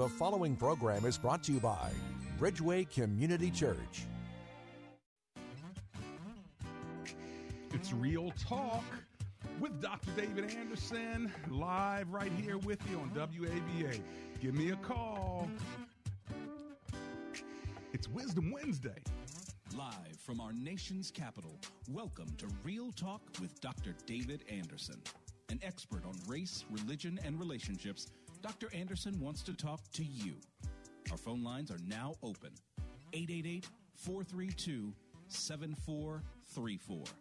The following program is brought to you by Bridgeway Community Church. It's Real Talk with Dr. David Anderson, live right here with you on WABA. Give me a call. It's Wisdom Wednesday. Live from our nation's capital, welcome to Real Talk with Dr. David Anderson. An expert on race, religion, and relationships, Dr. Anderson wants to talk to you. Our phone lines are now open. 888-432-7434.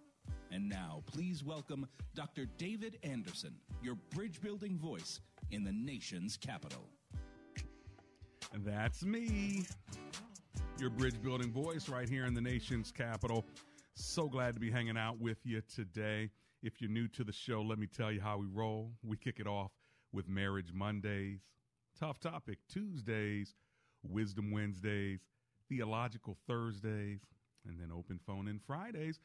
And now, please welcome Dr. David Anderson, your bridge-building voice in the nation's capital. That's me, your bridge-building voice right here in the nation's capital. So glad to be hanging out with you today. If you're new to the show, let me tell you how we roll. We kick it off with Marriage Mondays, Tough Topic Tuesdays, Wisdom Wednesdays, Theological Thursdays, and then Open Phone In Fridays.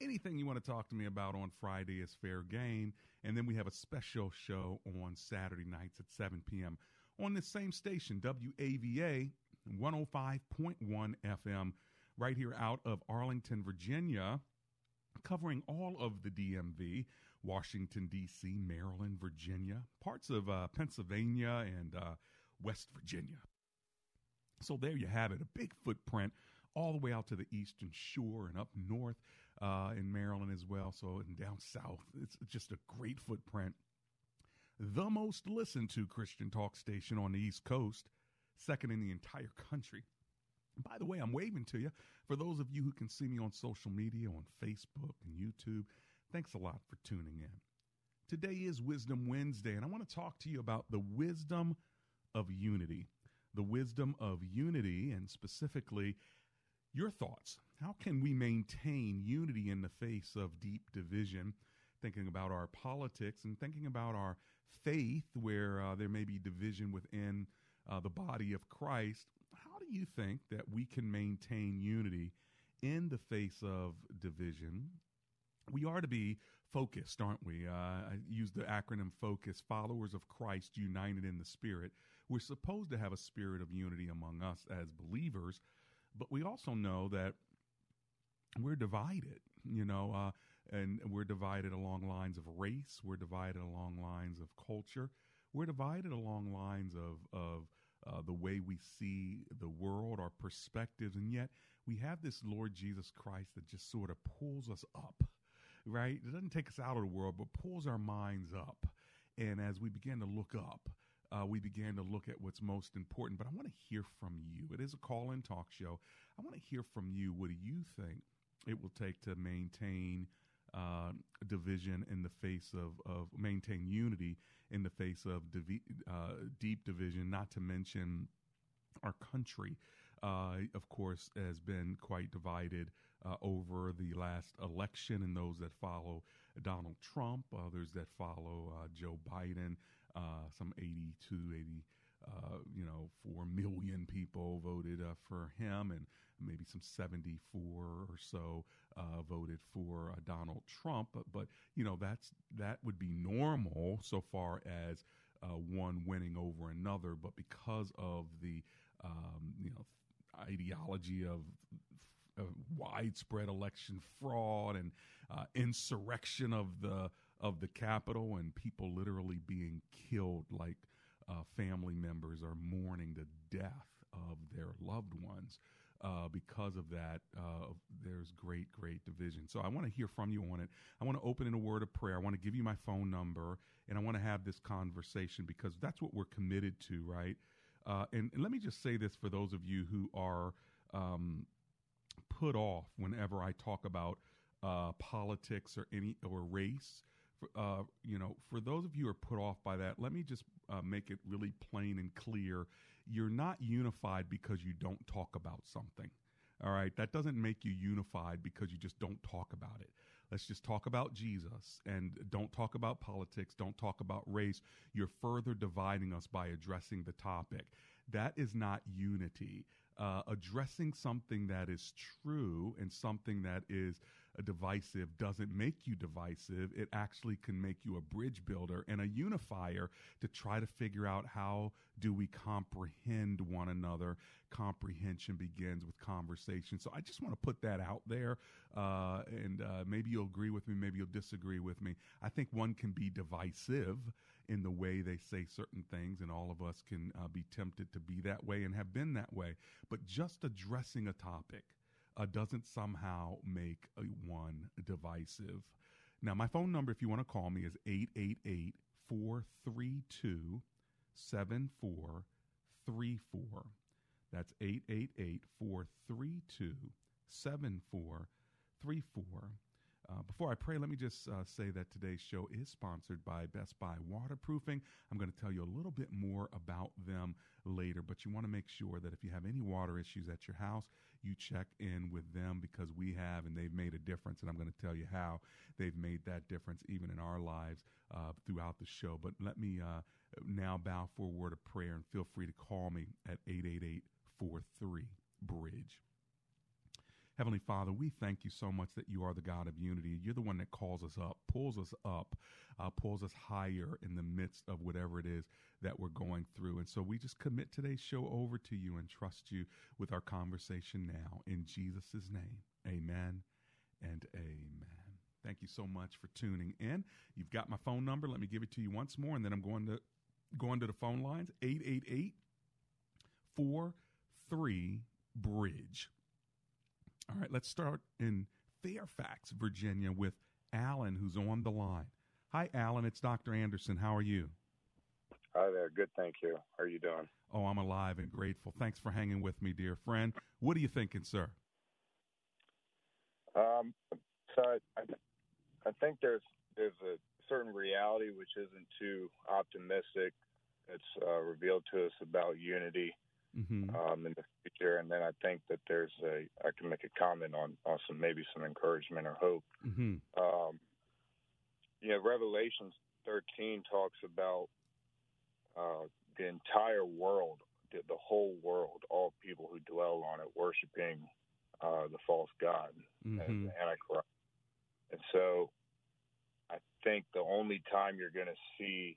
Anything you want to talk to me about on Friday is fair game. And then we have a special show on Saturday nights at 7 p.m. on this same station, WAVA 105.1 FM, right here out of Arlington, Virginia, covering all of the DMV. Washington, D.C., Maryland, Virginia, parts of Pennsylvania and West Virginia. So there you have it, a big footprint all the way out to the eastern shore and up north in Maryland as well. So and down south, it's just a great footprint. The most listened to Christian talk station on the East Coast, second in the entire country. By the way, I'm waving to you. For those of you who can see me on social media, on Facebook and YouTube, thanks a lot for tuning in. Today is Wisdom Wednesday, and I want to talk to you about the wisdom of unity. The wisdom of unity, and specifically your thoughts. How can we maintain unity in the face of deep division? Thinking about our politics and thinking about our faith, where there may be division within the body of Christ. How do you think that we can maintain unity in the face of division? We are to be focused, aren't we? I use the acronym FOCUS, followers of Christ united in the Spirit. We're supposed to have a spirit of unity among us as believers, but we also know that we're divided, and we're divided along lines of race. We're divided along lines of culture. We're divided along lines of the way we see the world, our perspectives, and yet we have this Lord Jesus Christ that just sort of pulls us up. Right? It doesn't take us out of the world, but pulls our minds up. And as we begin to look up, we begin to look at what's most important. But I want to hear from you. It is a call-in talk show. I want to hear from you. What do you think it will take to maintain division in the face of maintain unity in the face of deep division, not to mention our country, of course, has been quite divided over the last election, and those that follow Donald Trump, others that follow Joe Biden, some 4 million people voted for him, and maybe some 74 or so voted for Donald Trump. But that would be normal so far as one winning over another. But because of the ideology of widespread election fraud and insurrection of the Capitol, and people literally being killed, like family members are mourning the death of their loved ones. Because of that, there's great division. So I want to hear from you on it. I want to open in a word of prayer. I want to give you my phone number, and I want to have this conversation because that's what we're committed to, right? And let me just say this for those of you who are put off whenever I talk about politics or race, for those of you who are put off by that, let me just make it really plain and clear. You're not unified because you don't talk about something. All right. That doesn't make you unified because you just don't talk about it. Let's just talk about Jesus and don't talk about politics. Don't talk about race. You're further dividing us by addressing the topic. That is not unity. Addressing something that is true and something that is divisive doesn't make you divisive. It actually can make you a bridge builder and a unifier to try to figure out how do we comprehend one another. Comprehension begins with conversation. So I just want to put that out there, and maybe you'll agree with me, maybe you'll disagree with me. I think one can be divisive in the way they say certain things, and all of us can be tempted to be that way and have been that way. But just addressing a topic doesn't somehow make one divisive. Now, my phone number, if you want to call me, is 888-432-7434. That's 888-432-7434. Before I pray, let me just say that today's show is sponsored by Best Buy Waterproofing. I'm going to tell you a little bit more about them later, but you want to make sure that if you have any water issues at your house, you check in with them, because we have, and they've made a difference, and I'm going to tell you how they've made that difference even in our lives throughout the show. But let me now bow for a word of prayer, and feel free to call me at 888-43-BRIDGE. Heavenly Father, we thank you so much that you are the God of unity. You're the one that calls us up, pulls us up, pulls us higher in the midst of whatever it is that we're going through. And so we just commit today's show over to you and trust you with our conversation now. In Jesus' name, amen and amen. Thank you so much for tuning in. You've got my phone number. Let me give it to you once more, and then I'm going to the phone lines, 888-43-BRIDGE. All right, let's start in Fairfax, Virginia, with Alan, who's on the line. Hi, Alan. It's Dr. Anderson. How are you? Hi there. Good, thank you. How are you doing? Oh, I'm alive and grateful. Thanks for hanging with me, dear friend. What are you thinking, sir? So I think there's a certain reality which isn't too optimistic. It's revealed to us about unity. Mm-hmm. In the future, and then I think that I can make a comment on some, maybe some encouragement or hope. Mm-hmm. Revelation 13 talks about the entire world, the whole world, all people who dwell on it, worshiping the false god, mm-hmm. and the Antichrist. And so I think the only time you're going to see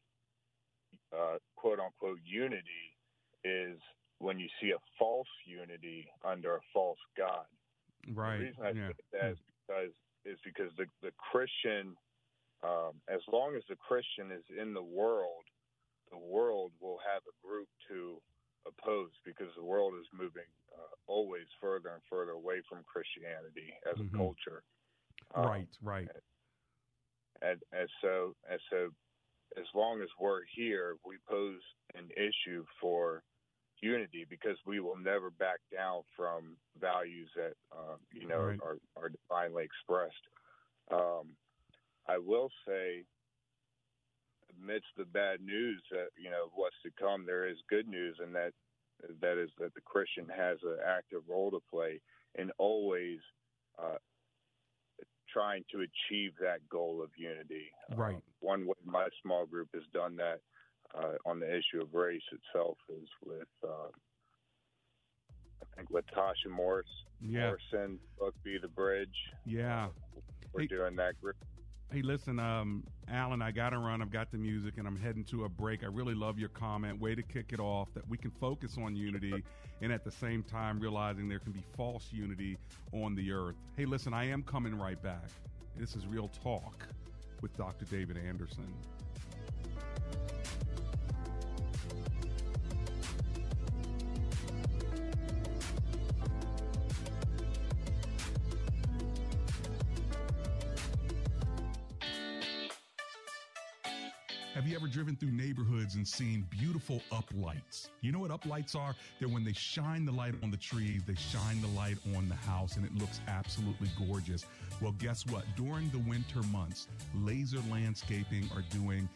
quote-unquote unity is when you see a false unity under a false god. Right. The reason I say that is because the Christian, as long as the Christian is in the world will have a group to oppose, because the world is moving always further and further away from Christianity as mm-hmm. a culture. Right. And so as long as we're here, we pose an issue for unity, because we will never back down from values that right. are divinely expressed. I will say, amidst the bad news that what's to come, there is good news, and that is that the Christian has an active role to play in always trying to achieve that goal of unity. Right. One way my small group has done that. On the issue of race itself is with, with Tasha Morris. Yeah. Morrison, book Be the Bridge. Yeah. We're doing that group. Hey, listen, Alan, I got to run. I've got the music, and I'm heading to a break. I really love your comment. Way to kick it off, that we can focus on unity and at the same time realizing there can be false unity on the earth. Hey, listen, I am coming right back. This is Real Talk with Dr. David Anderson. Have you ever driven through neighborhoods and seen beautiful uplights? You know what uplights are? They're when they shine the light on the trees, they shine the light on the house, and it looks absolutely gorgeous. Well, guess what? During the winter months, Laser Landscaping are doing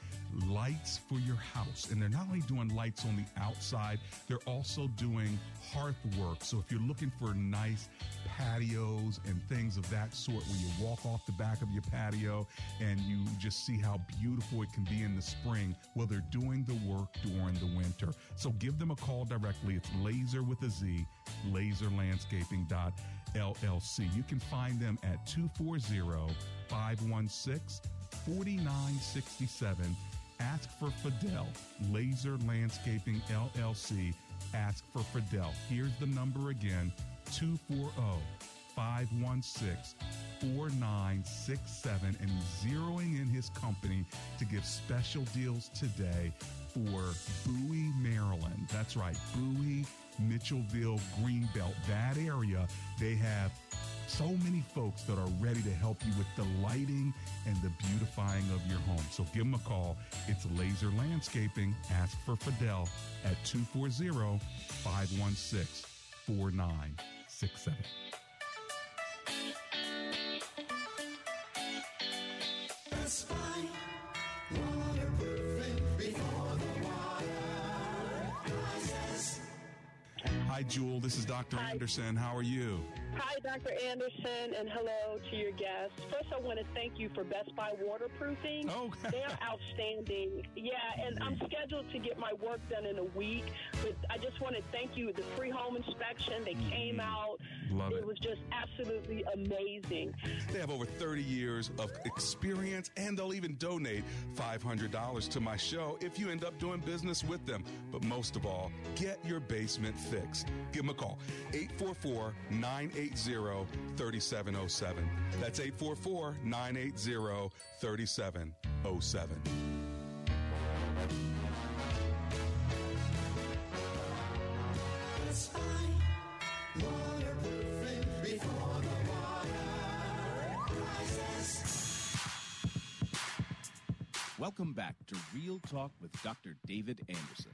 lights for your house. And they're not only doing lights on the outside, they're also doing hearth work. So if you're looking for nice patios and things of that sort, where you walk off the back of your patio and you just see how beautiful it can be in the spring, well, they're doing the work during the winter. So give them a call directly. It's Laser with a Z, laserlandscaping.llc. You can find them at 240-516-4967. Ask for Fidel, Laser Landscaping LLC. Ask for Fidel. Here's the number again, 240-516-4967. And he's zeroing in his company to give special deals today for Bowie, Maryland. That's right, Bowie, Mitchellville, Greenbelt, that area. They have so many folks that are ready to help you with the lighting and the beautifying of your home. So give them a call. It's Laser Landscaping. Ask for Fidel at 240-516-4967. Best Buy Waterproofing before the water rises. Hi, Jewel. This is Dr. Anderson. How are you? Hi, Dr. Anderson, and hello to your guests. First, I want to thank you for Best Buy Waterproofing. Oh. They are outstanding. Yeah, and I'm scheduled to get my work done in a week, but I just want to thank you. The free home inspection, they came out. It was just absolutely amazing. They have over 30 years of experience, and they'll even donate $500 to my show if you end up doing business with them. But most of all, get your basement fixed. Give them a call, 844-980-3707. That's 844-980-3707. Welcome back to Real Talk with Dr. David Anderson.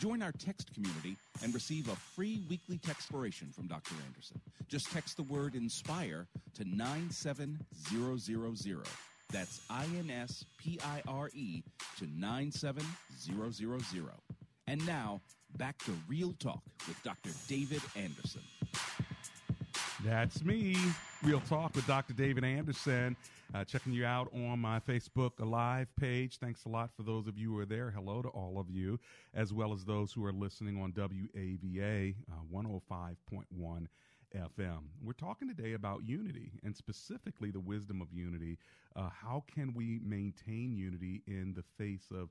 Join our text community and receive a free weekly textpiration from Dr. Anderson. Just text the word INSPIRE to 97000. That's INSPIRE to 97000. And now, back to Real Talk with Dr. David Anderson. That's me, Real Talk with Dr. David Anderson. Checking you out on my Facebook Live page. Thanks a lot for those of you who are there. Hello to all of you, as well as those who are listening on WAVA 105.1 FM. We're talking today about unity and specifically the wisdom of unity. How can we maintain unity in the face of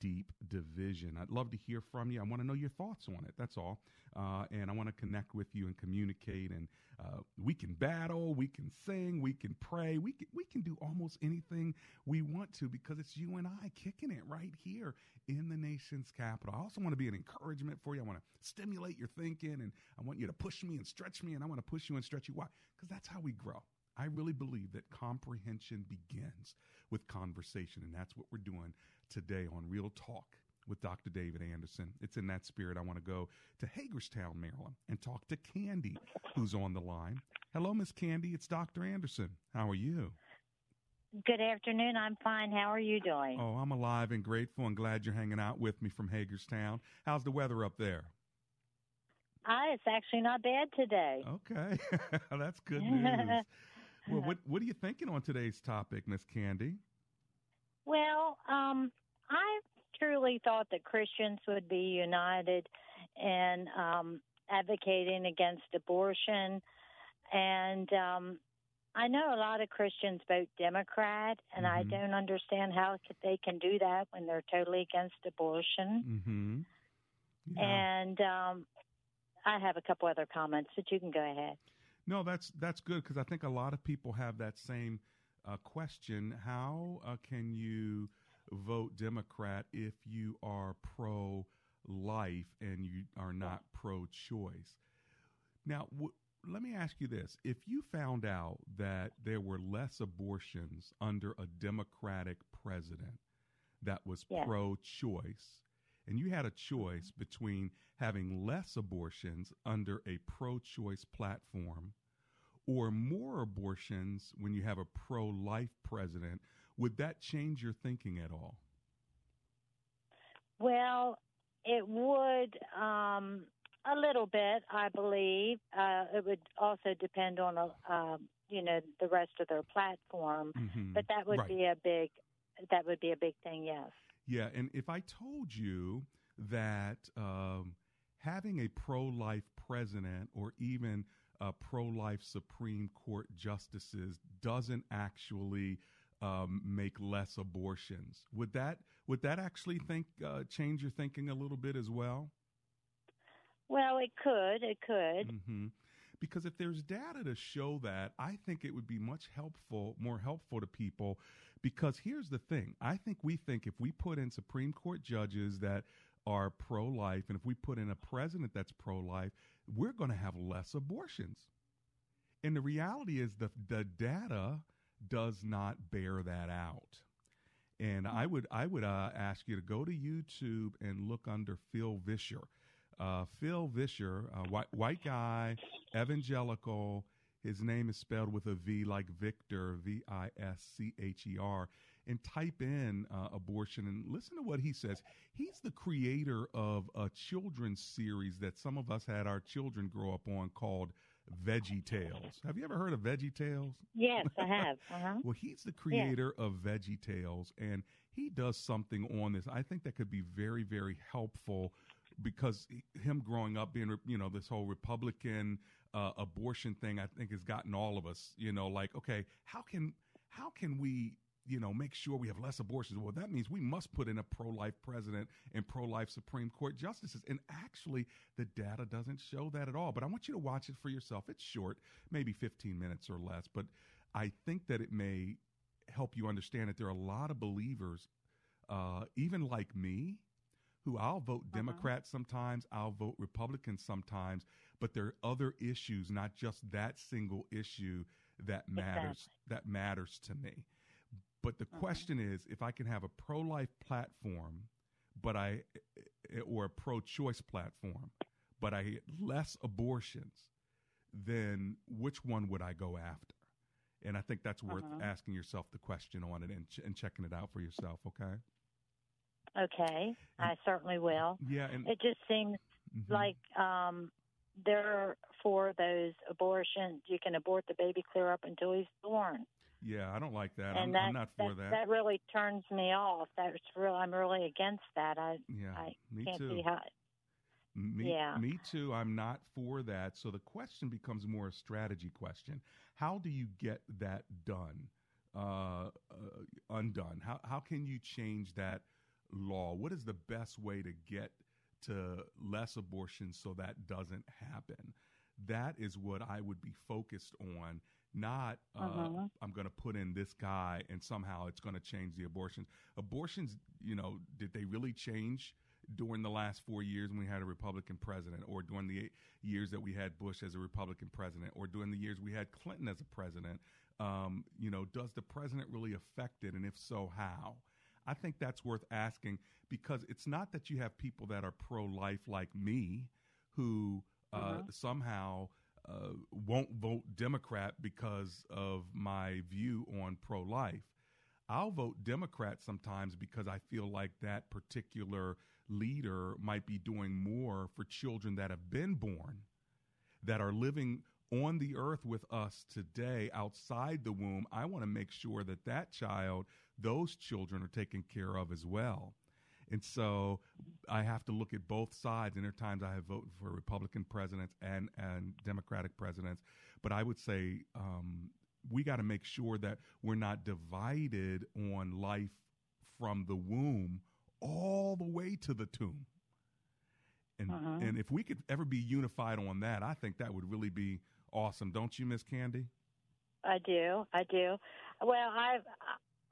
deep division? I'd love to hear from you. I want to know your thoughts on it. That's all. And I want to connect with you and communicate. And we can battle, we can sing, we can pray, we can do almost anything we want to because it's you and I kicking it right here in the nation's capital. I also want to be an encouragement for you. I want to stimulate your thinking, and I want you to push me and stretch me, and I want to push you and stretch you. Why? Because that's how we grow. I really believe that comprehension begins with conversation, and that's what we're doing today on Real Talk with Dr. David Anderson. It's in that spirit. I want to go to Hagerstown, Maryland, and talk to Candy, who's on the line. Hello, Miss Candy. It's Dr. Anderson. How are you? Good afternoon. I'm fine. How are you doing? Oh, I'm alive and grateful and glad you're hanging out with me from Hagerstown. How's the weather up there? It's actually not bad today. Okay. That's good news. Well, what are you thinking on today's topic, Miss Candy? Well, I truly thought that Christians would be united in advocating against abortion. And I know a lot of Christians vote Democrat, and mm-hmm. I don't understand how they can do that when they're totally against abortion. Mm-hmm. Yeah. And I have a couple other comments, but you can go ahead. No, that's good, because I think a lot of people have that same question. How can you vote Democrat if you are pro-life and you are not pro-choice? Now, let me ask you this. If you found out that there were less abortions under a Democratic president that was pro-choice, and you had a choice between having less abortions under a pro-choice platform or more abortions when you have a pro-life president, would that change your thinking at all? Well, it would a little bit, I believe. It would also depend on, the rest of their platform. Mm-hmm. But that would be a big thing, yes. Yeah, and if I told you that having a pro-life president or even pro-life Supreme Court justices doesn't actually make less abortions, would that actually change your thinking a little bit as well? Well, it could. Mm-hmm. Because if there's data to show that, I think it would be more helpful to people. Because here's the thing. I think we think if we put in Supreme Court judges that are pro-life and if we put in a president that's pro-life, we're going to have less abortions. And the reality is the data does not bear that out. And I would ask you to go to YouTube and look under Phil Vischer. Phil Vischer, white guy, evangelical. His name is spelled with a V like Victor, V-I-S-C-H-E-R, and type in abortion and listen to what he says. He's the creator of a children's series that some of us had our children grow up on called Veggie Tales. Have you ever heard of Veggie Tales? Yes, I have. Uh-huh. Well, he's the creator of Veggie Tales, and he does something on this. I think that could be very, very helpful because him growing up being, this whole Republican abortion thing, I think has gotten all of us, okay, how can we, make sure we have less abortions? Well, that means we must put in a pro-life president and pro-life Supreme Court justices. And actually, the data doesn't show that at all. But I want you to watch it for yourself. It's short, maybe 15 minutes or less. But I think that it may help you understand that there are a lot of believers, even like me, who I'll vote Democrat sometimes, I'll vote Republican sometimes, but there are other issues, not just that single issue that matters, that matters to me. But the question is, if I can have a pro-life platform, or a pro-choice platform, but I get less abortions, then which one would I go after? And I think that's worth asking yourself the question on it and checking it out for yourself. Okay, I certainly will. Yeah, and it just seems like there are for those abortions, you can abort the baby clear up until he's born. Yeah, I don't like that. And I'm not for that. That really turns me off. I'm really against that. I me can't too. Be hot. Me too. I'm not for that. So the question becomes more a strategy question. How do you get that done? Undone. How can you change that law? What is the best way to get to less abortion so that doesn't happen? That is what I would be focused on, not I'm going to put in this guy and somehow it's going to change the abortions. Abortions, did they really change during the last 4 years when we had a Republican president, or during the 8 years that we had Bush as a Republican president, or during the years we had Clinton as a president? Does the president really affect it? And if so, how? I think that's worth asking, because it's not that you have people that are pro-life like me who somehow won't vote Democrat because of my view on pro-life. I'll vote Democrat sometimes because I feel like that particular leader might be doing more for children that have been born, that are living on the earth with us today outside the womb. I want to make sure that that child, those children, are taken care of as well. And so I have to look at both sides. And there are times I have voted for Republican presidents and Democratic presidents. But I would say we got to make sure that we're not divided on life from the womb all the way to the tomb. And if we could ever be unified on that, I think that would really be awesome. Don't you, Miss Candy? I do. Well,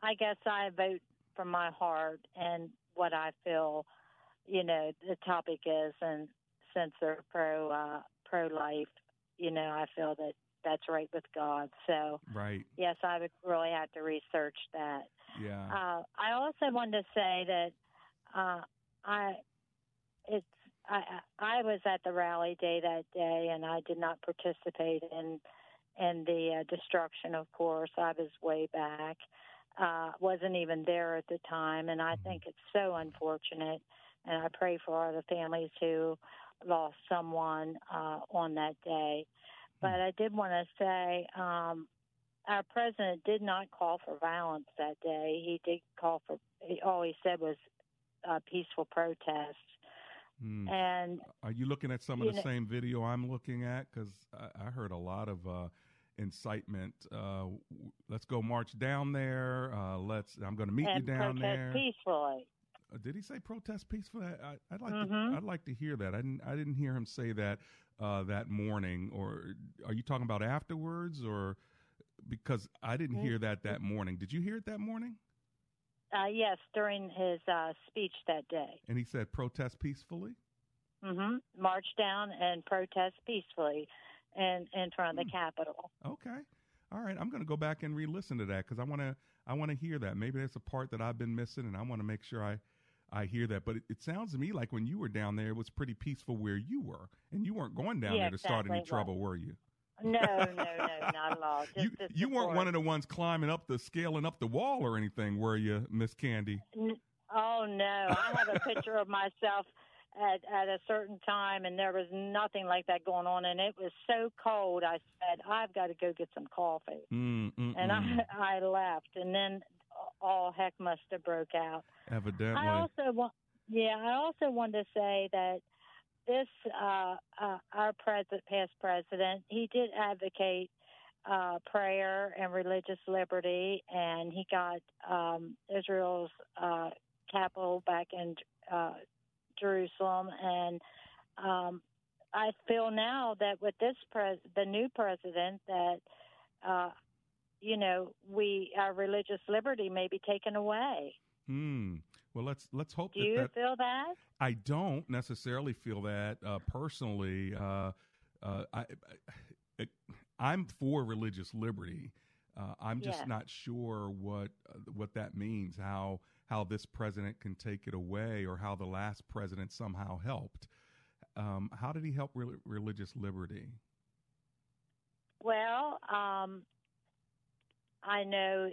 I guess I vote from my heart and what I feel, you know, the topic is, and since they're pro-life, you know, I feel that that's right with God. So, right. Yes, I would really have to research that. Yeah. I also wanted to say that I was at the rally day that day, and I did not participate in the destruction, of course. I was way back. Wasn't even there at the time, and I think it's so unfortunate. And I pray for all the families who lost someone on that day. But I did want to say our president did not call for violence that day. He did call for – all he said was peaceful protests. Mm. And are you looking at some of the same video I'm looking at? Because I heard a lot of incitement. Let's go march down there. I'm going to meet you down there. Peacefully. Did he say protest peacefully? I'd like to, I'd like to hear that. I didn't hear him say that that morning. Or are you talking about afterwards? Or because I didn't hear that morning. Did you hear it that morning? Yes, during his speech that day. And he said protest peacefully? Mm-hmm. March down and protest peacefully in front of the Capitol. Okay. All right. I'm going to go back and re-listen to that because I want to hear that. Maybe that's a part that I've been missing, and I want to make sure I hear that. But it sounds to me like when you were down there, it was pretty peaceful where you were, and you weren't going down there to start any trouble, were you? No, not at all. You weren't one of the ones climbing up scaling up the wall or anything, were you, Miss Candy? Oh, no. I have a picture of myself at a certain time, and there was nothing like that going on, and it was so cold, I said, I've got to go get some coffee. And I left, and then all heck must have broke out. Evidently. I also wanted to say that this, our past president, he did advocate prayer and religious liberty, and he got Israel's capital back in Jerusalem. And I feel now that with this the new president, that you know, our religious liberty may be taken away. Well, let's hope. Do you feel that? I don't necessarily feel that personally. I'm for religious liberty. I'm just not sure what that means. How this president can take it away, or how the last president somehow helped. How did he help religious liberty? Well, I know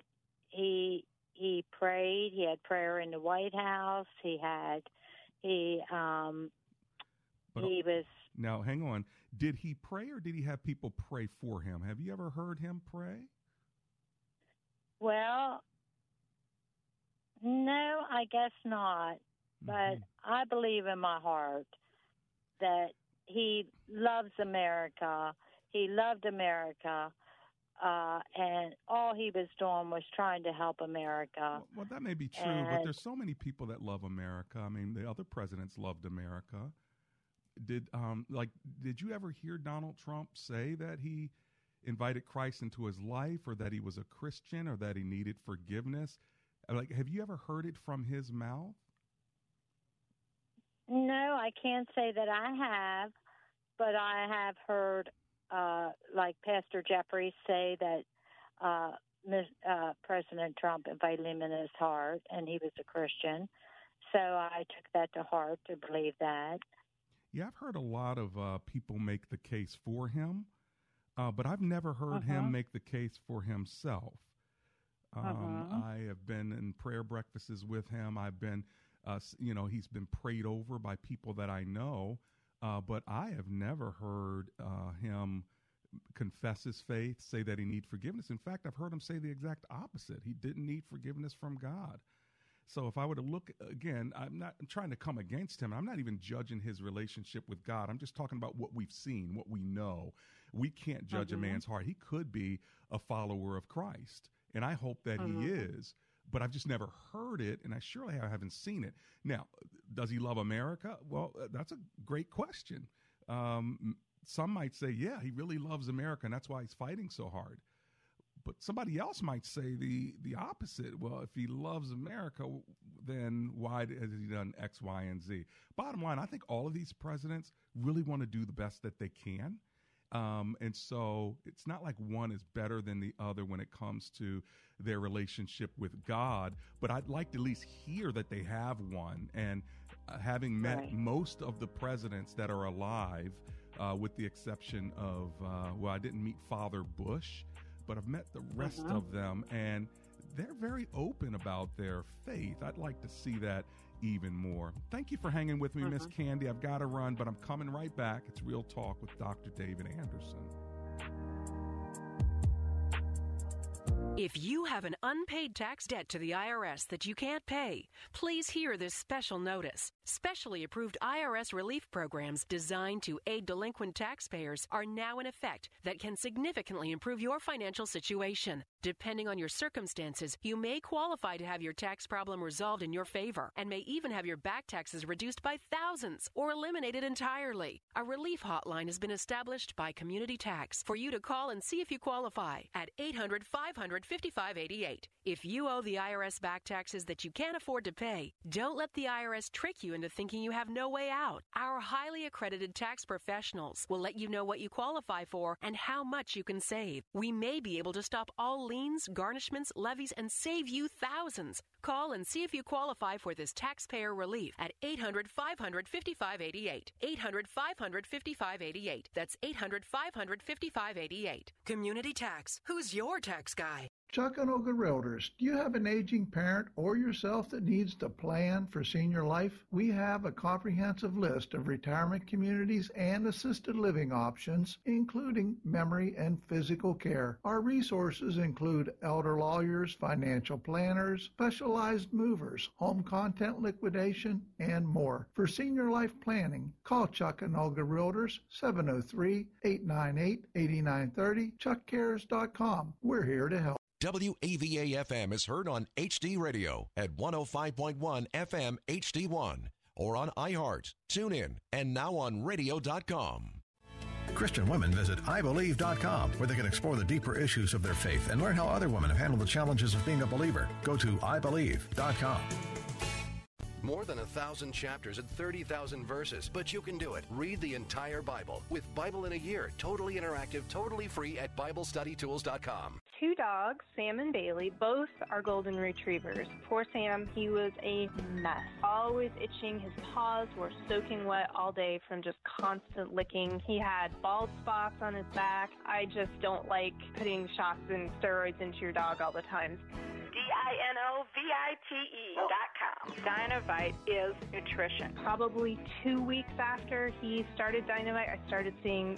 he. He prayed. He had prayer in the White House. He was. Now, hang on. Did he pray, or did he have people pray for him? Have you ever heard him pray? Well, no, I guess not. But I believe in my heart that he loves America. He loved America. And all he was doing was trying to help America. Well, that may be true, but there's so many people that love America. I mean, the other presidents loved America. Did you ever hear Donald Trump say that he invited Christ into his life, or that he was a Christian, or that he needed forgiveness? Like, have you ever heard it from his mouth? No, I can't say that I have, but I have heard like Pastor Jeffries say that President Trump invited him in his heart, and he was a Christian. So I took that to heart to believe that. Yeah, I've heard a lot of people make the case for him, but I've never heard him make the case for himself. I have been in prayer breakfasts with him. I've been, he's been prayed over by people that I know. But I have never heard him confess his faith, say that he need forgiveness. In fact, I've heard him say the exact opposite. He didn't need forgiveness from God. So if I were to look again, I'm trying to come against him. I'm not even judging his relationship with God. I'm just talking about what we've seen, what we know. We can't judge a man's heart. He could be a follower of Christ, and I hope that he is. but I've just never heard it, and I surely haven't seen it. Now, does he love America? Well, that's a great question. Some might say, yeah, he really loves America, and that's why he's fighting so hard. But somebody else might say the opposite. Well, if he loves America, then why has he done X, Y, and Z? Bottom line, I think all of these presidents really want to do the best that they can. And so it's not like one is better than the other when it comes to their relationship with God. But I'd like to at least hear that they have one. And having met most of the presidents that are alive, with the exception of, well, I didn't meet Father Bush, but I've met the rest of them, and they're very open about their faith. I'd like to see that even more. Thank you for hanging with me, Miss Candy. I've got to run, but I'm coming right back. It's Real Talk with Dr. David Anderson. If you have an unpaid tax debt to the IRS that you can't pay, please hear this special notice. Specially approved IRS relief programs designed to aid delinquent taxpayers are now in effect that can significantly improve your financial situation. Depending on your circumstances, you may qualify to have your tax problem resolved in your favor and may even have your back taxes reduced by thousands or eliminated entirely. A relief hotline has been established by Community Tax for you to call and see if you qualify at 800-500-5588. If you owe the IRS back taxes that you can't afford to pay, don't let the IRS trick you into thinking you have no way out. Our highly accredited tax professionals will let you know what you qualify for and how much you can save. We may be able to stop all liens, garnishments, levies, and save you thousands. Call and see if you qualify for this taxpayer relief at 800-500-5588. 800-500-5588. That's 800-500-5588. Community Tax. Who's your tax guy? Chuck and Olga Realtors, do you have an aging parent or yourself that needs to plan for senior life? We have a comprehensive list of retirement communities and assisted living options, including memory and physical care. Our resources include elder lawyers, financial planners, specialized movers, home content liquidation, and more. For senior life planning, call Chuck and Olga Realtors, 703-898-8930, chuckcares.com. We're here to help. WAVA-FM is heard on HD Radio at 105.1 FM HD1 or on iHeart, TuneIn, and now on Radio.com. Christian women visit iBelieve.com, where they can explore the deeper issues of their faith and learn how other women have handled the challenges of being a believer. Go to iBelieve.com. More than 1,000 chapters and 30,000 verses, but you can do it. Read the entire Bible with Bible in a Year, totally interactive, totally free at BibleStudyTools.com. Two dogs, Sam and Bailey, both are golden retrievers. Poor Sam, he was a mess. Always itching, his paws were soaking wet all day from just constant licking. He had bald spots on his back. I just don't like putting shots and steroids into your dog all the time. DINOVITE.com. Dinovite is nutrition. Probably 2 weeks after he started Dinovite, I started seeing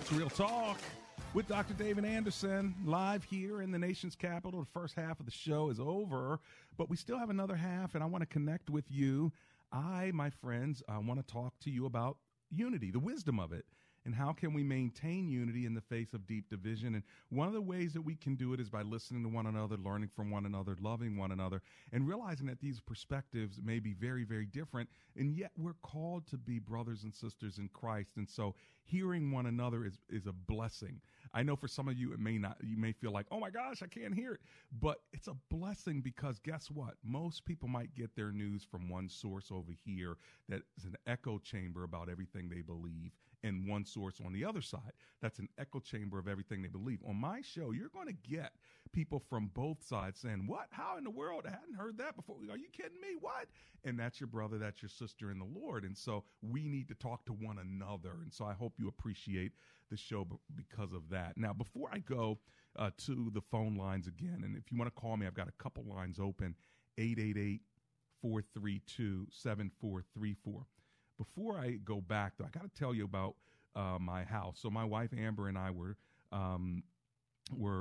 It's Real Talk with Dr. David Anderson, live here in the nation's capital. The first half of the show is over, but we still have another half, and I want to connect with you. My friends, I want to talk to you about unity, the wisdom of it, and how can we maintain unity in the face of deep division. And one of the ways that we can do it is by listening to one another, learning from one another, loving one another, and realizing that these perspectives may be very, very different, and yet we're called to be brothers and sisters in Christ. And so hearing one another is a blessing. I know for some of you, you may feel like, oh my gosh, I can't hear it, but it's a blessing because guess what? Most people might get their news from one source over here that is an echo chamber about everything they believe and one source on the other side. That's an echo chamber of everything they believe. On my show, you're going to get people from both sides saying, what? How in the world? I hadn't heard that before. Are you kidding me? What? And that's your brother. That's your sister in the Lord. And so we need to talk to one another. And so I hope you appreciate the show because of that. Now, before I go to the phone lines again, and if you want to call me, I've got a couple lines open, 888-432-7434. Before I go back, though, I got to tell you about my house. So my wife Amber and I were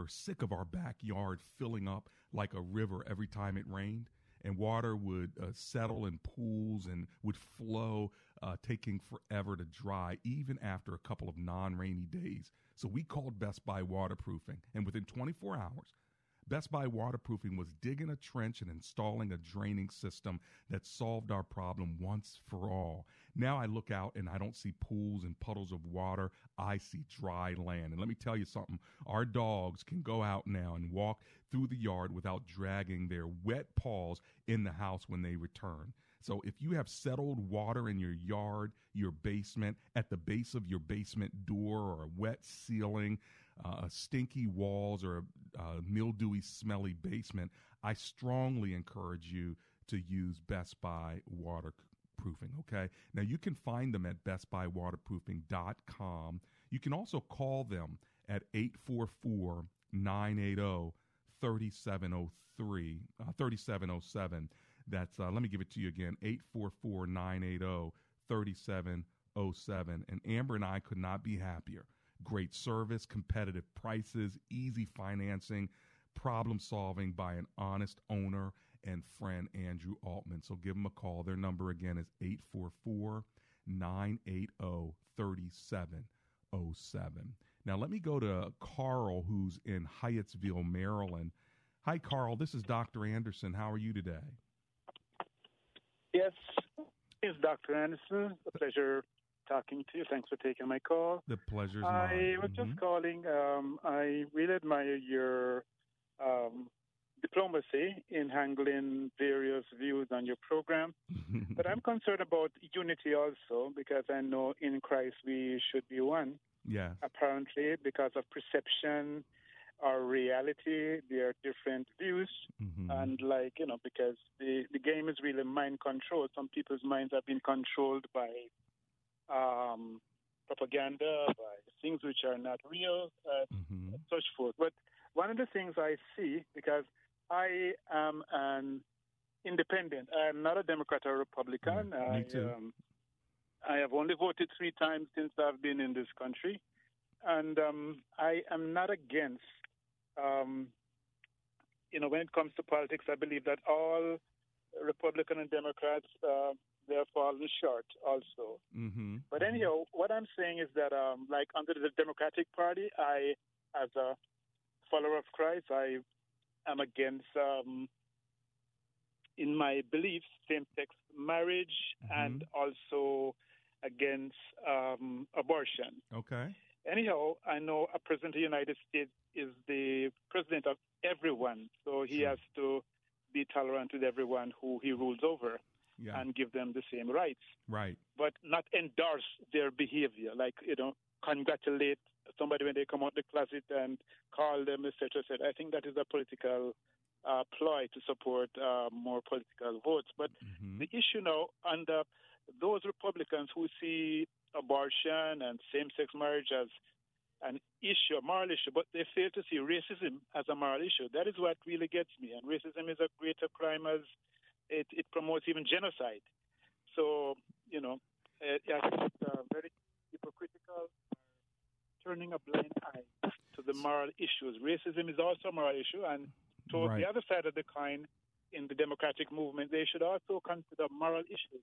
sick of our backyard filling up like a river every time it rained, and water would settle in pools and would flow, taking forever to dry, even after a couple of non-rainy days. So we called Best Buy Waterproofing, and within 24 hours, Best Buy Waterproofing was digging a trench and installing a draining system that solved our problem once for all. Now I look out and I don't see pools and puddles of water. I see dry land. And let me tell you something. Our dogs can go out now and walk through the yard without dragging their wet paws in the house when they return. So if you have settled water in your yard, your basement, at the base of your basement door, or a wet ceiling, stinky walls, or a mildewy, smelly basement, I strongly encourage you to use Best Buy Waterproofing, okay? Now, you can find them at bestbuywaterproofing.com. You can also call them at 844-980-3703, 3707. That's, let me give it to you again, 844-980-3707. And Amber and I could not be happier. Great service, competitive prices, easy financing, problem solving by an honest owner and friend, Andrew Altman. So give them a call. Their number again is 844-980-3707. Now let me go to Carl, who's in Hyattsville, Maryland. Hi, Carl. This is Dr. Anderson. How are you today? Yes, it's Dr. Anderson. A pleasure talking to you. Thanks for taking my call. The pleasure's mine. I was just calling. I really admire your diplomacy in handling various views on your program. But I'm concerned about unity also, because I know in Christ we should be one. Yes. Apparently, because of perception, our reality, there are different views, and because the game is really mind control. Some people's minds have been controlled by propaganda, by things which are not real, and such forth. But one of the things I see, because I am an independent, I am not a Democrat or Republican. Me too. I have only voted 3 times since I've been in this country, and I am not against. When it comes to politics, I believe that all Republican and Democrats, they are falling short also. But anyhow, what I'm saying is that, under the Democratic Party, I, as a follower of Christ, I am against, in my beliefs, same-sex marriage, and also against abortion. Okay. Anyhow, I know a president of the United States is the president of everyone, so he has to be tolerant with everyone who he rules over and give them the same rights. Right. But not endorse their behavior, congratulate somebody when they come out of the closet and call them, et cetera, et cetera. I think that is a political ploy to support more political votes. But the issue now, under those Republicans who see abortion and same-sex marriage as an issue, a moral issue, but they fail to see racism as a moral issue. That is what really gets me. And racism is a greater crime, as it promotes even genocide. So, it's very hypocritical, turning a blind eye to the moral issues. Racism is also a moral issue. And towards the other side of the coin, in the democratic movement, they should also consider moral issues,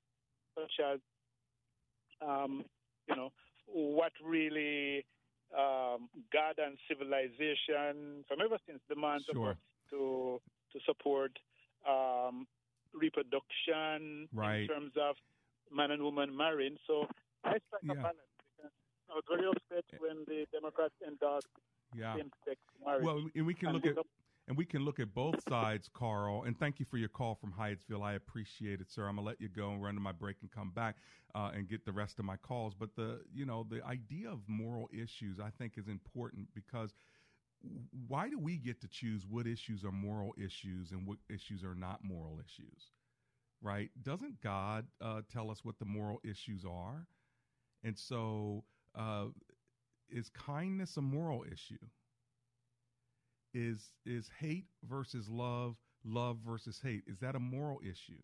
such as, what really God and civilization from ever since demands of us to support reproduction in terms of man and woman marrying. So I strike a balance. I was very upset when the Democrats endorsed same-sex marriage. Well, and we can look at and we can look at both sides, Carl. And thank you for your call from Hyattsville. I appreciate it, sir. I'm going to let you go and run to my break and come back and get the rest of my calls. But the idea of moral issues, I think, is important because why do we get to choose what issues are moral issues and what issues are not moral issues? Right? Doesn't God tell us what the moral issues are? And so is kindness a moral issue? Is hate versus love, love versus hate, is that a moral issue?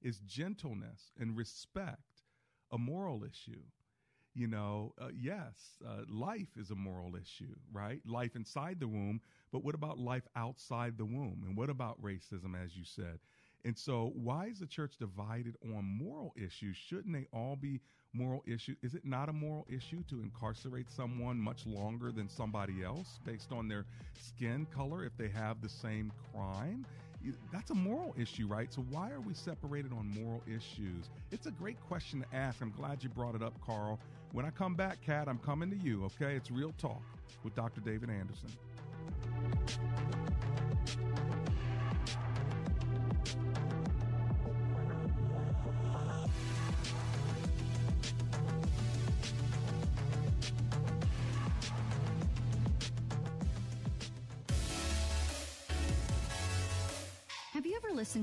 Is gentleness and respect a moral issue? Life is a moral issue, right? Life inside the womb, but what about life outside the womb? And what about racism, as you said? And so why is the church divided on moral issues? Shouldn't they all be moral issues? Is it not a moral issue to incarcerate someone much longer than somebody else based on their skin color if they have the same crime? That's a moral issue, right? So why are we separated on moral issues? It's a great question to ask. I'm glad you brought it up, Carl. When I come back, Kat, I'm coming to you, okay? It's Real Talk with Dr. David Anderson. Listen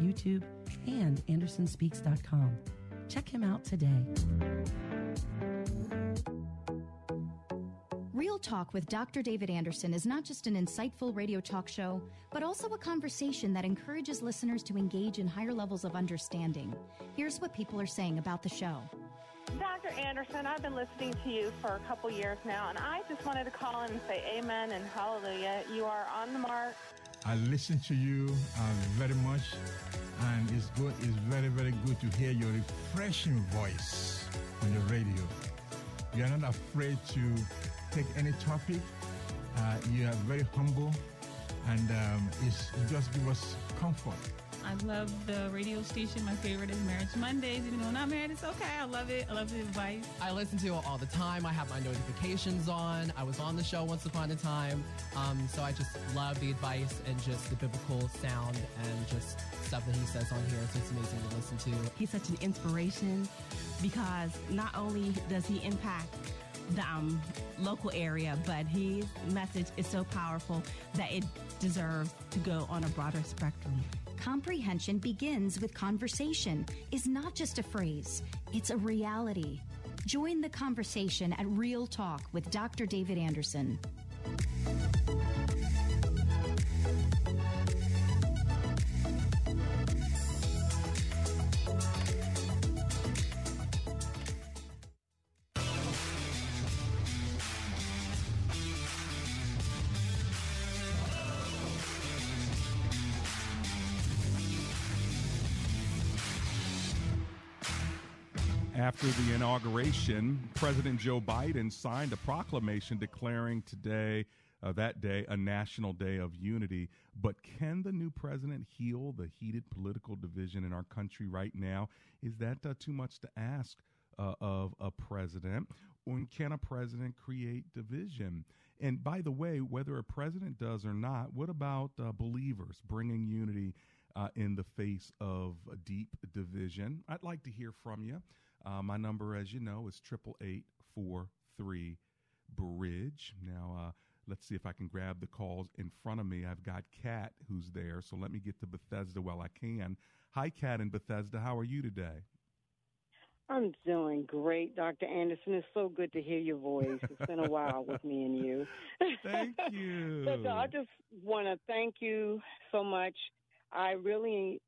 YouTube, and andersonspeaks.com. Check him out today. Real Talk with Dr. David Anderson is not just an insightful radio talk show, but also a conversation that encourages listeners to engage in higher levels of understanding. Here's what people are saying about the show. Dr. Anderson, I've been listening to you for a couple years now, and I just wanted to call in and say amen and hallelujah. You are on the mark. I listen to you very much, and it's good. It's very, very good to hear your refreshing voice on the radio. You are not afraid to take any topic. You are very humble, and it just gives us comfort. I love the radio station. My favorite is Marriage Mondays. Even though I'm not married, it's okay. I love it. I love the advice. I listen to it all the time. I have my notifications on. I was on the show once upon a time. So I just love the advice and just the biblical sound and just stuff that he says on here. So it's amazing to listen to. He's such an inspiration because not only does he impact the local area, but his message is so powerful that it deserves to go on a broader spectrum. Comprehension begins with conversation is not just a phrase, it's a reality. Join the conversation at Real Talk with Dr. David Anderson. After the inauguration, President Joe Biden signed a proclamation declaring today, that day, a national day of unity. But can the new president heal the heated political division in our country right now? Is that too much to ask of a president? Or can a president create division? And by the way, whether a president does or not, what about believers bringing unity in the face of a deep division? I'd like to hear from you. My number, as you know, is 888-43 Bridge. Now, let's see if I can grab the calls in front of me. I've got Kat who's there, so let me get to Bethesda while I can. Hi, Kat in Bethesda. How are you today? I'm doing great, Dr. Anderson. It's so good to hear your voice. It's been a while with me and you. Thank you. So, I just want to thank you so much. I really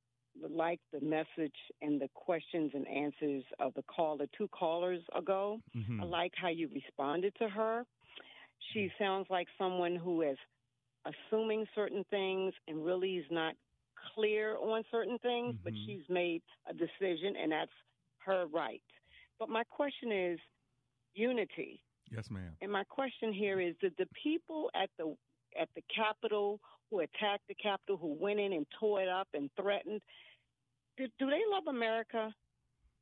like the message and the questions and answers of the caller 2 callers ago. Mm-hmm. I like how you responded to her. She sounds like someone who is assuming certain things and really is not clear on certain things, mm-hmm. but she's made a decision, and that's her right. But my question is unity. Yes, ma'am. And my question here is, did the people at the Capitol who attacked the Capitol, who went in and tore it up and threatened, do they love America?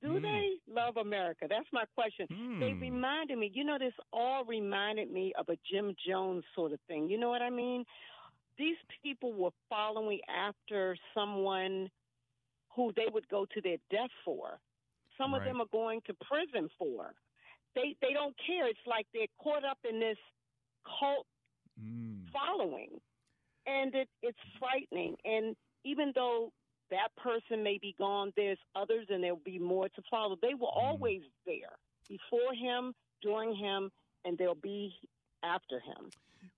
Do they love America? That's my question. They reminded me, this all reminded me of a Jim Jones sort of thing. You know what I mean? These people were following after someone who they would go to their death for. Some right. of them are going to prison for. They don't care. It's like they're caught up in this cult following. And it's frightening. And even though that person may be gone, there's others, and there will be more to follow. They were always there before him, during him, and they'll be after him.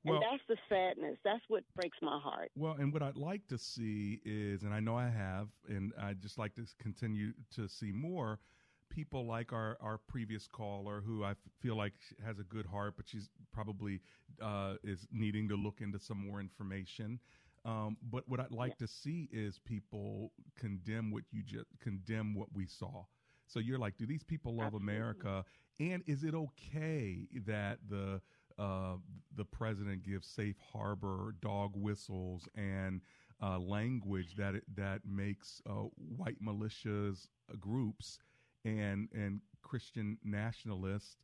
Well, and that's the sadness. That's what breaks my heart. Well, and what I'd like to see is, and I know I have, and I'd just like to continue to see more people like our previous caller, who I feel like has a good heart, but she's probably is needing to look into some more information. But what I'd like to see is people condemn what we saw. So you're like, do these people love Absolutely. America? And is it okay that the president gives safe harbor dog whistles and language that makes white militias groups and Christian nationalists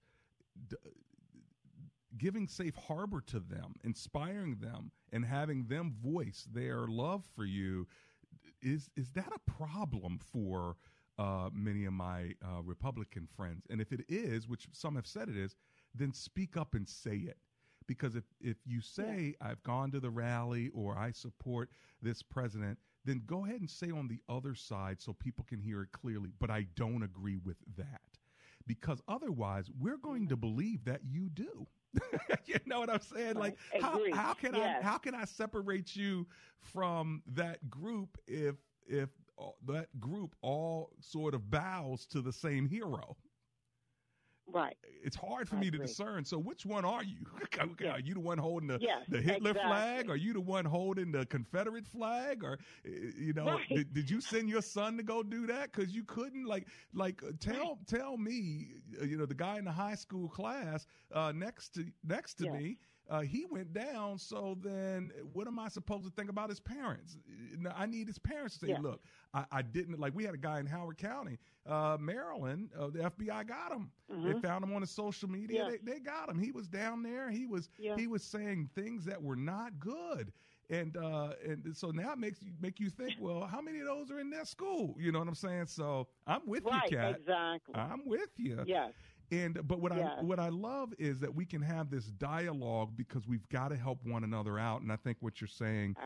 giving safe harbor to them, inspiring them, and having them voice their love for you? Is that a problem for many of my Republican friends? And if it is, which some have said it is, then speak up and say it. Because if you say, I've gone to the rally or I support this president, then go ahead and say on the other side so people can hear it clearly, but I don't agree with that. Because otherwise, we're going to believe that you do. You know what I'm saying? Like, how can I separate you from that group if that group all sort of bows to the same hero? Right. It's hard for me to discern. So which one are you? Okay, yeah. Are you the one holding the Hitler flag? Are you the one holding the Confederate flag? Or, did you send your son to go do that? Because you couldn't tell me, the guy in the high school class next to me, he went down. So then what am I supposed to think about his parents? Now, I need his parents to say, look, I didn't we had a guy in Howard County, Maryland, the FBI got him. Mm-hmm. They found him on his social media. Yeah. They got him. He was down there. He was saying things that were not good. And so now it make you think, well, how many of those are in that school? You know what I'm saying? So I'm with you, Kat. Exactly. I'm with you. Yes. But what I love is that we can have this dialogue because we've got to help one another out. And I think what you're saying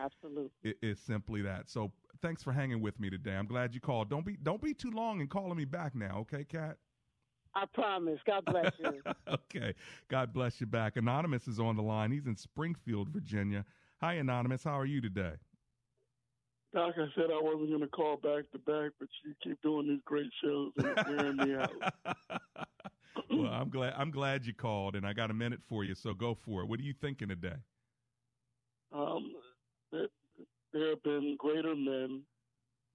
is simply that. So thanks for hanging with me today. I'm glad you called. Don't be too long in calling me back now. Okay, Kat? I promise. God bless you. Okay. God bless you back. Anonymous is on the line. He's in Springfield, Virginia. Hi, Anonymous. How are you today? Doc, I said I wasn't going to call back to back, but you keep doing these great shows and wearing me out. Well, I'm glad you called, and I got a minute for you, so go for it. What are you thinking today? There have been greater men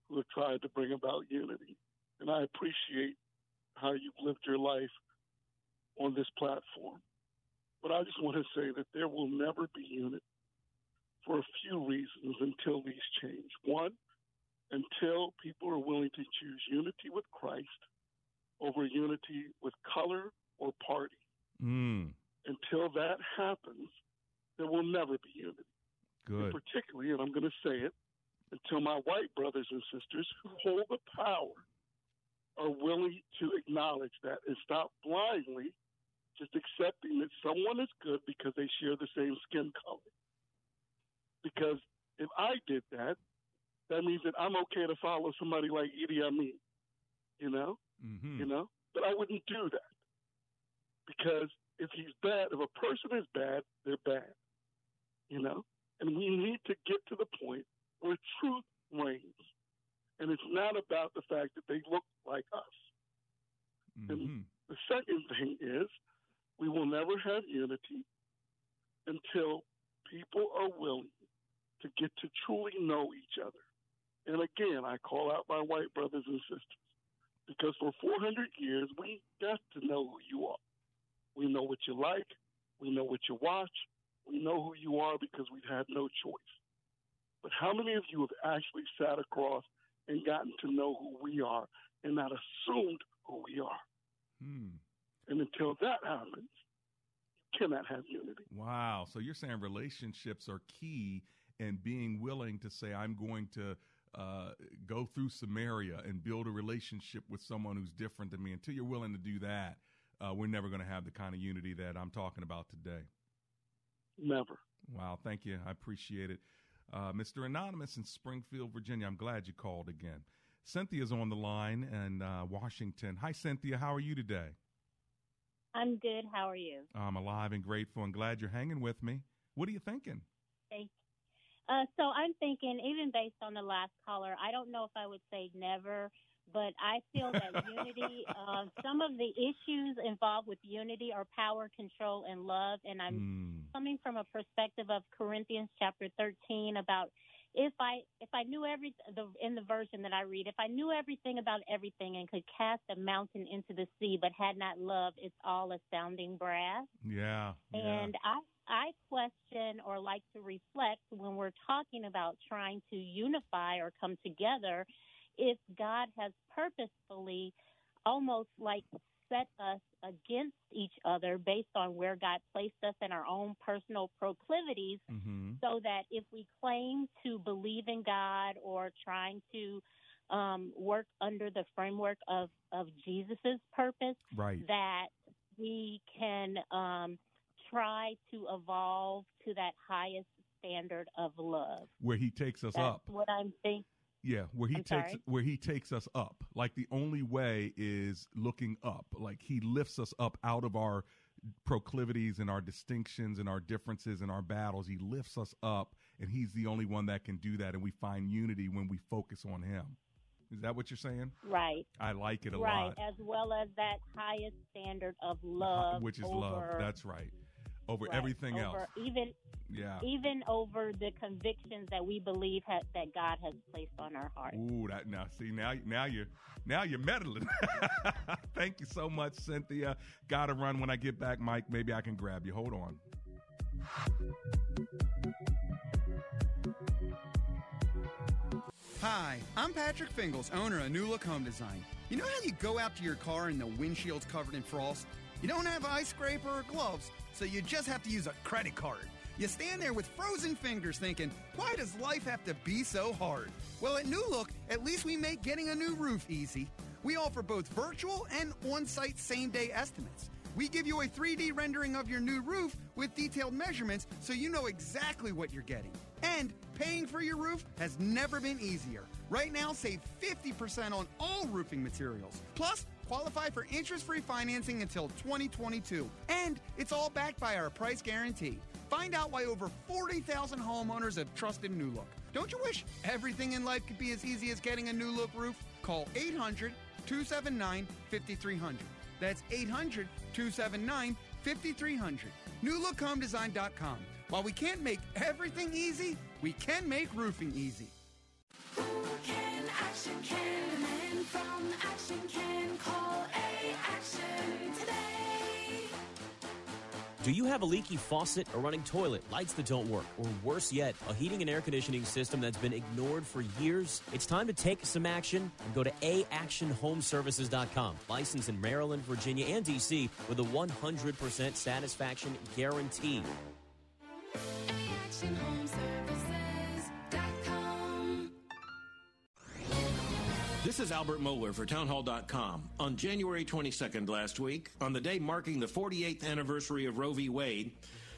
who have tried to bring about unity, and I appreciate how you've lived your life on this platform. But I just want to say that there will never be unity for a few reasons until these change. One, until people are willing to choose unity with Christ over unity with color or party. Until that happens, there will never be unity. Good. And particularly, and I'm going to say it, until my white brothers and sisters who hold the power are willing to acknowledge that and stop blindly just accepting that someone is good because they share the same skin color. Because if I did that, that means that I'm okay to follow somebody like Idi Amin, you know? Mm-hmm. You know? But I wouldn't do that. Because if he's bad, if a person is bad, they're bad, you know? And we need to get to the point where truth reigns. And it's not about the fact that they look like us. Mm-hmm. And the second thing is we will never have unity until people are willing to get to truly know each other. And again, I call out my white brothers and sisters because for 400 years, we got to know who you are. We know what you like. We know what you watch. We know who you are because we've had no choice. But how many of you have actually sat across and gotten to know who we are and not assumed who we are? Hmm. And until that happens, you cannot have unity. Wow. So you're saying relationships are key and being willing to say, I'm going to go through Samaria and build a relationship with someone who's different than me. Until you're willing to do that, we're never going to have the kind of unity that I'm talking about today. Never. Wow. Thank you. I appreciate it. Mr. Anonymous in Springfield, Virginia, I'm glad you called again. Cynthia's on the line in Washington. Hi, Cynthia. How are you today? I'm good. How are you? I'm alive and grateful and glad you're hanging with me. What are you thinking? Thank you. So I'm thinking, even based on the last caller, I don't know if I would say never, but I feel that unity, some of the issues involved with unity are power, control, and love. And I'm coming from a perspective of Corinthians chapter 13 about if I knew in the version that I read, if I knew everything about everything and could cast a mountain into the sea but had not love, it's all a sounding brass. Yeah. And I question or like to reflect when we're talking about trying to unify or come together, if God has purposefully almost like set us against each other based on where God placed us in our own personal proclivities, so that if we claim to believe in God or trying to work under the framework of Jesus's purpose, that we can try to evolve to that highest standard of love, where He takes us up. That's what I'm thinking. Yeah, where He takes us up. Like the only way is looking up. Like He lifts us up out of our proclivities and our distinctions and our differences and our battles. He lifts us up, and He's the only one that can do that. And we find unity when we focus on Him. Is that what you're saying? Right. I like it a lot. Right, as well as that highest standard of love, which is love. That's right. Over everything else. Even over the convictions that we believe that God has placed on our heart. Ooh, now you're meddling. Thank you so much, Cynthia. Gotta run. When I get back, Mike, maybe I can grab you. Hold on. Hi, I'm Patrick Fingles, owner of New Look Home Design. You know how you go out to your car and the windshield's covered in frost? You don't have an ice scraper or gloves, so you just have to use a credit card. You stand there with frozen fingers thinking, why does life have to be so hard? Well, at New Look, at least we make getting a new roof easy. We offer both virtual and on-site same-day estimates. We give you a 3D rendering of your new roof with detailed measurements so you know exactly what you're getting. And paying for your roof has never been easier. Right now, save 50% on all roofing materials. Plus, qualify for interest-free financing until 2022. And it's all backed by our price guarantee. Find out why over 40,000 homeowners have trusted New Look. Don't you wish everything in life could be as easy as getting a New Look roof? Call 800-279-5300. That's 800-279-5300. NewLookHomeDesign.com. While we can't make everything easy, we can make roofing easy. Can Action Can, men from Action Can, call A-Action today. Do you have a leaky faucet, a running toilet, lights that don't work, or worse yet, a heating and air conditioning system that's been ignored for years? It's time to take some action and go to ActionHomeServices.com. Licensed in Maryland, Virginia, and D.C. with a 100% satisfaction guarantee. ActionHomeServices.com. This is Albert Mohler for townhall.com. On January 22nd last week, on the day marking the 48th anniversary of Roe v. Wade,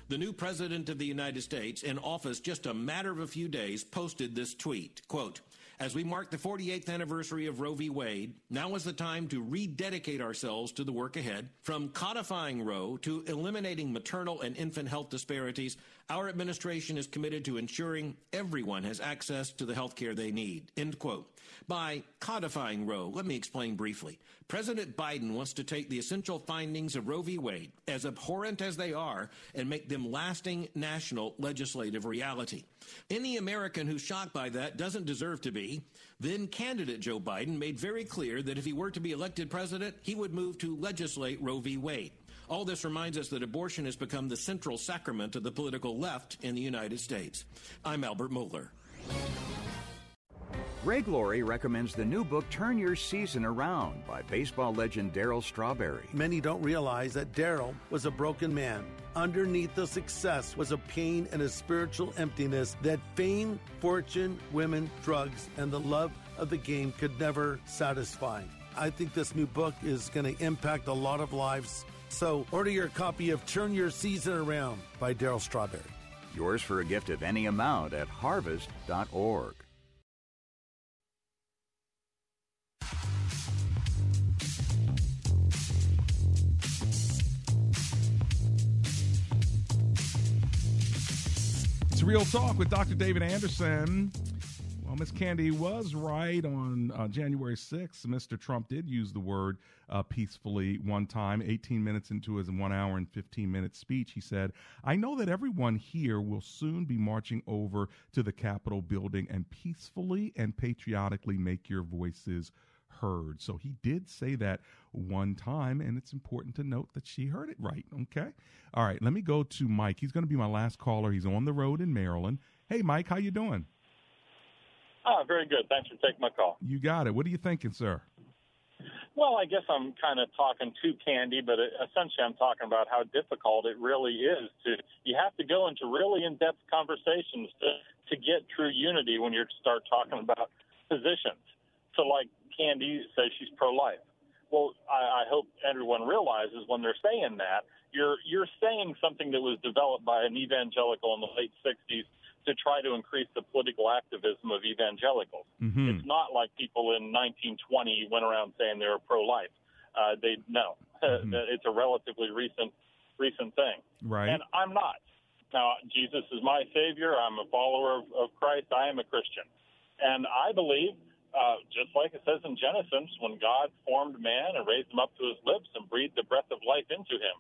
the new president of the United States, in office just a matter of a few days, posted this tweet, quote, "As we mark the 48th anniversary of Roe v. Wade, now is the time to rededicate ourselves to the work ahead. From codifying Roe to eliminating maternal and infant health disparities, our administration is committed to ensuring everyone has access to the health care they need." End quote. By codifying Roe, let me explain briefly. President Biden wants to take the essential findings of Roe v. Wade, as abhorrent as they are, and make them lasting national legislative reality. Any American who's shocked by that doesn't deserve to be. Then candidate Joe Biden made very clear that if he were to be elected president, he would move to legislate Roe v. Wade. All this reminds us that abortion has become the central sacrament of the political left in the United States. I'm Albert Mohler. Ray Glory recommends the new book, Turn Your Season Around, by baseball legend Darryl Strawberry. Many don't realize that Darryl was a broken man. Underneath the success was a pain and a spiritual emptiness that fame, fortune, women, drugs, and the love of the game could never satisfy. I think this new book is going to impact a lot of lives. So order your copy of Turn Your Season Around by Darryl Strawberry. Yours for a gift of any amount at Harvest.org. Real Talk with Dr. David Anderson. Well, Miss Candy was right on January 6th. Mr. Trump did use the word peacefully one time, 18 minutes into his 1 hour and 15-minute speech. He said, "I know that everyone here will soon be marching over to the Capitol building and peacefully and patriotically make your voices heard." So he did say that one time, and it's important to note that she heard it right. Okay. All right. Let me go to Mike. He's going to be my last caller. He's on the road in Maryland. Hey, Mike, how you doing? Oh, very good. Thanks for taking my call. You got it. What are you thinking, sir? Well, I guess I'm kind of talking to Candy, but essentially I'm talking about how difficult it really is to, you have to go into really in-depth conversations to get true unity when you start talking about positions. So like, Candy says she's pro-life. Well, I hope everyone realizes when they're saying that, you're saying something that was developed by an evangelical in the late 60s to try to increase the political activism of evangelicals. Mm-hmm. It's not like people in 1920 went around saying they were pro-life. It's a relatively recent thing. Right. And I'm not. Now, Jesus is my Savior. I'm a follower of Christ. I am a Christian. And I believe, just like it says in Genesis, when God formed man and raised him up to his lips and breathed the breath of life into him,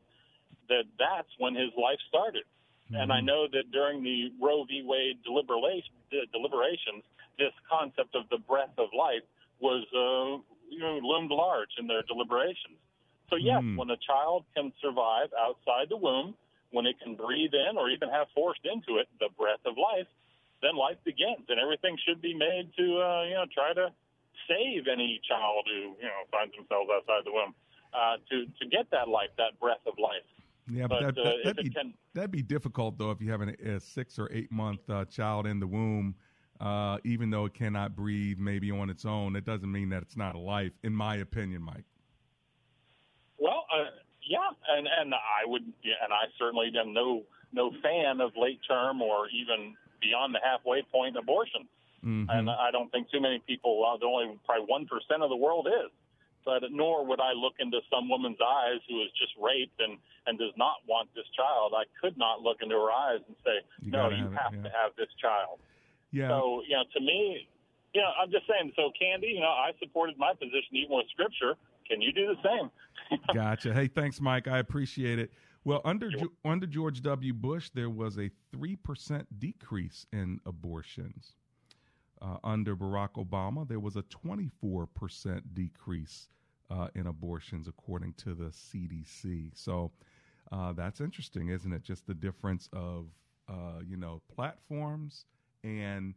that's when his life started. Mm-hmm. And I know that during the Roe v. Wade deliberations, this concept of the breath of life was loomed large in their deliberations. So yes, when a child can survive outside the womb, when it can breathe in or even have forced into it the breath of life, then life begins, and everything should be made to, try to save any child who, finds themselves outside the womb to get that life, that breath of life. Yeah, but that'd be difficult, though, if you have a 6 or 8 month child in the womb, even though it cannot breathe maybe on its own. It doesn't mean that it's not a life, in my opinion, Mike. Well, I certainly am no fan of late term or even beyond the halfway point abortion. Mm-hmm. And I don't think too many people, only probably 1% of the world is. But nor would I look into some woman's eyes who is just raped and does not want this child. I could not look into her eyes and say, you have to have this child. Yeah. So, to me, I'm just saying, so Candy, I supported my position even with Scripture. Can you do the same? Gotcha. Hey, thanks, Mike. I appreciate it. Well, under George W. Bush, there was a 3% decrease in abortions. Under Barack Obama, there was a 24% decrease in abortions, according to the CDC. So that's interesting, isn't it? Just the difference of platforms and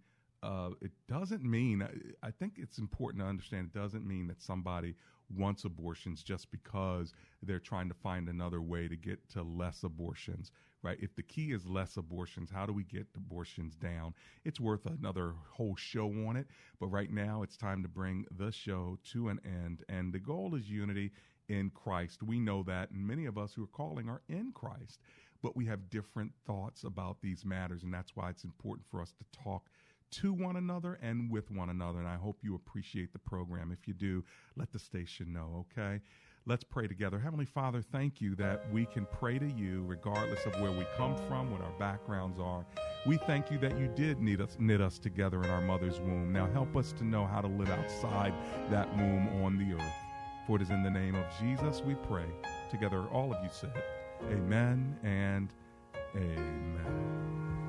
It doesn't mean, I think it's important to understand, it doesn't mean that somebody wants abortions just because they're trying to find another way to get to less abortions, right? If the key is less abortions, how do we get abortions down? It's worth another whole show on it. But right now it's time to bring the show to an end. And the goal is unity in Christ. We know that. And many of us who are calling are in Christ, but we have different thoughts about these matters. And that's why it's important for us to talk to one another and with one another. And I hope you appreciate the program. If you do, let the station know, okay? Let's pray together. Heavenly Father, thank you that we can pray to you regardless of where we come from, what our backgrounds are. We thank you that you did knit us together in our mother's womb. Now help us to know how to live outside that womb on the earth. For it is in the name of Jesus we pray. Together, all of you said, amen and amen.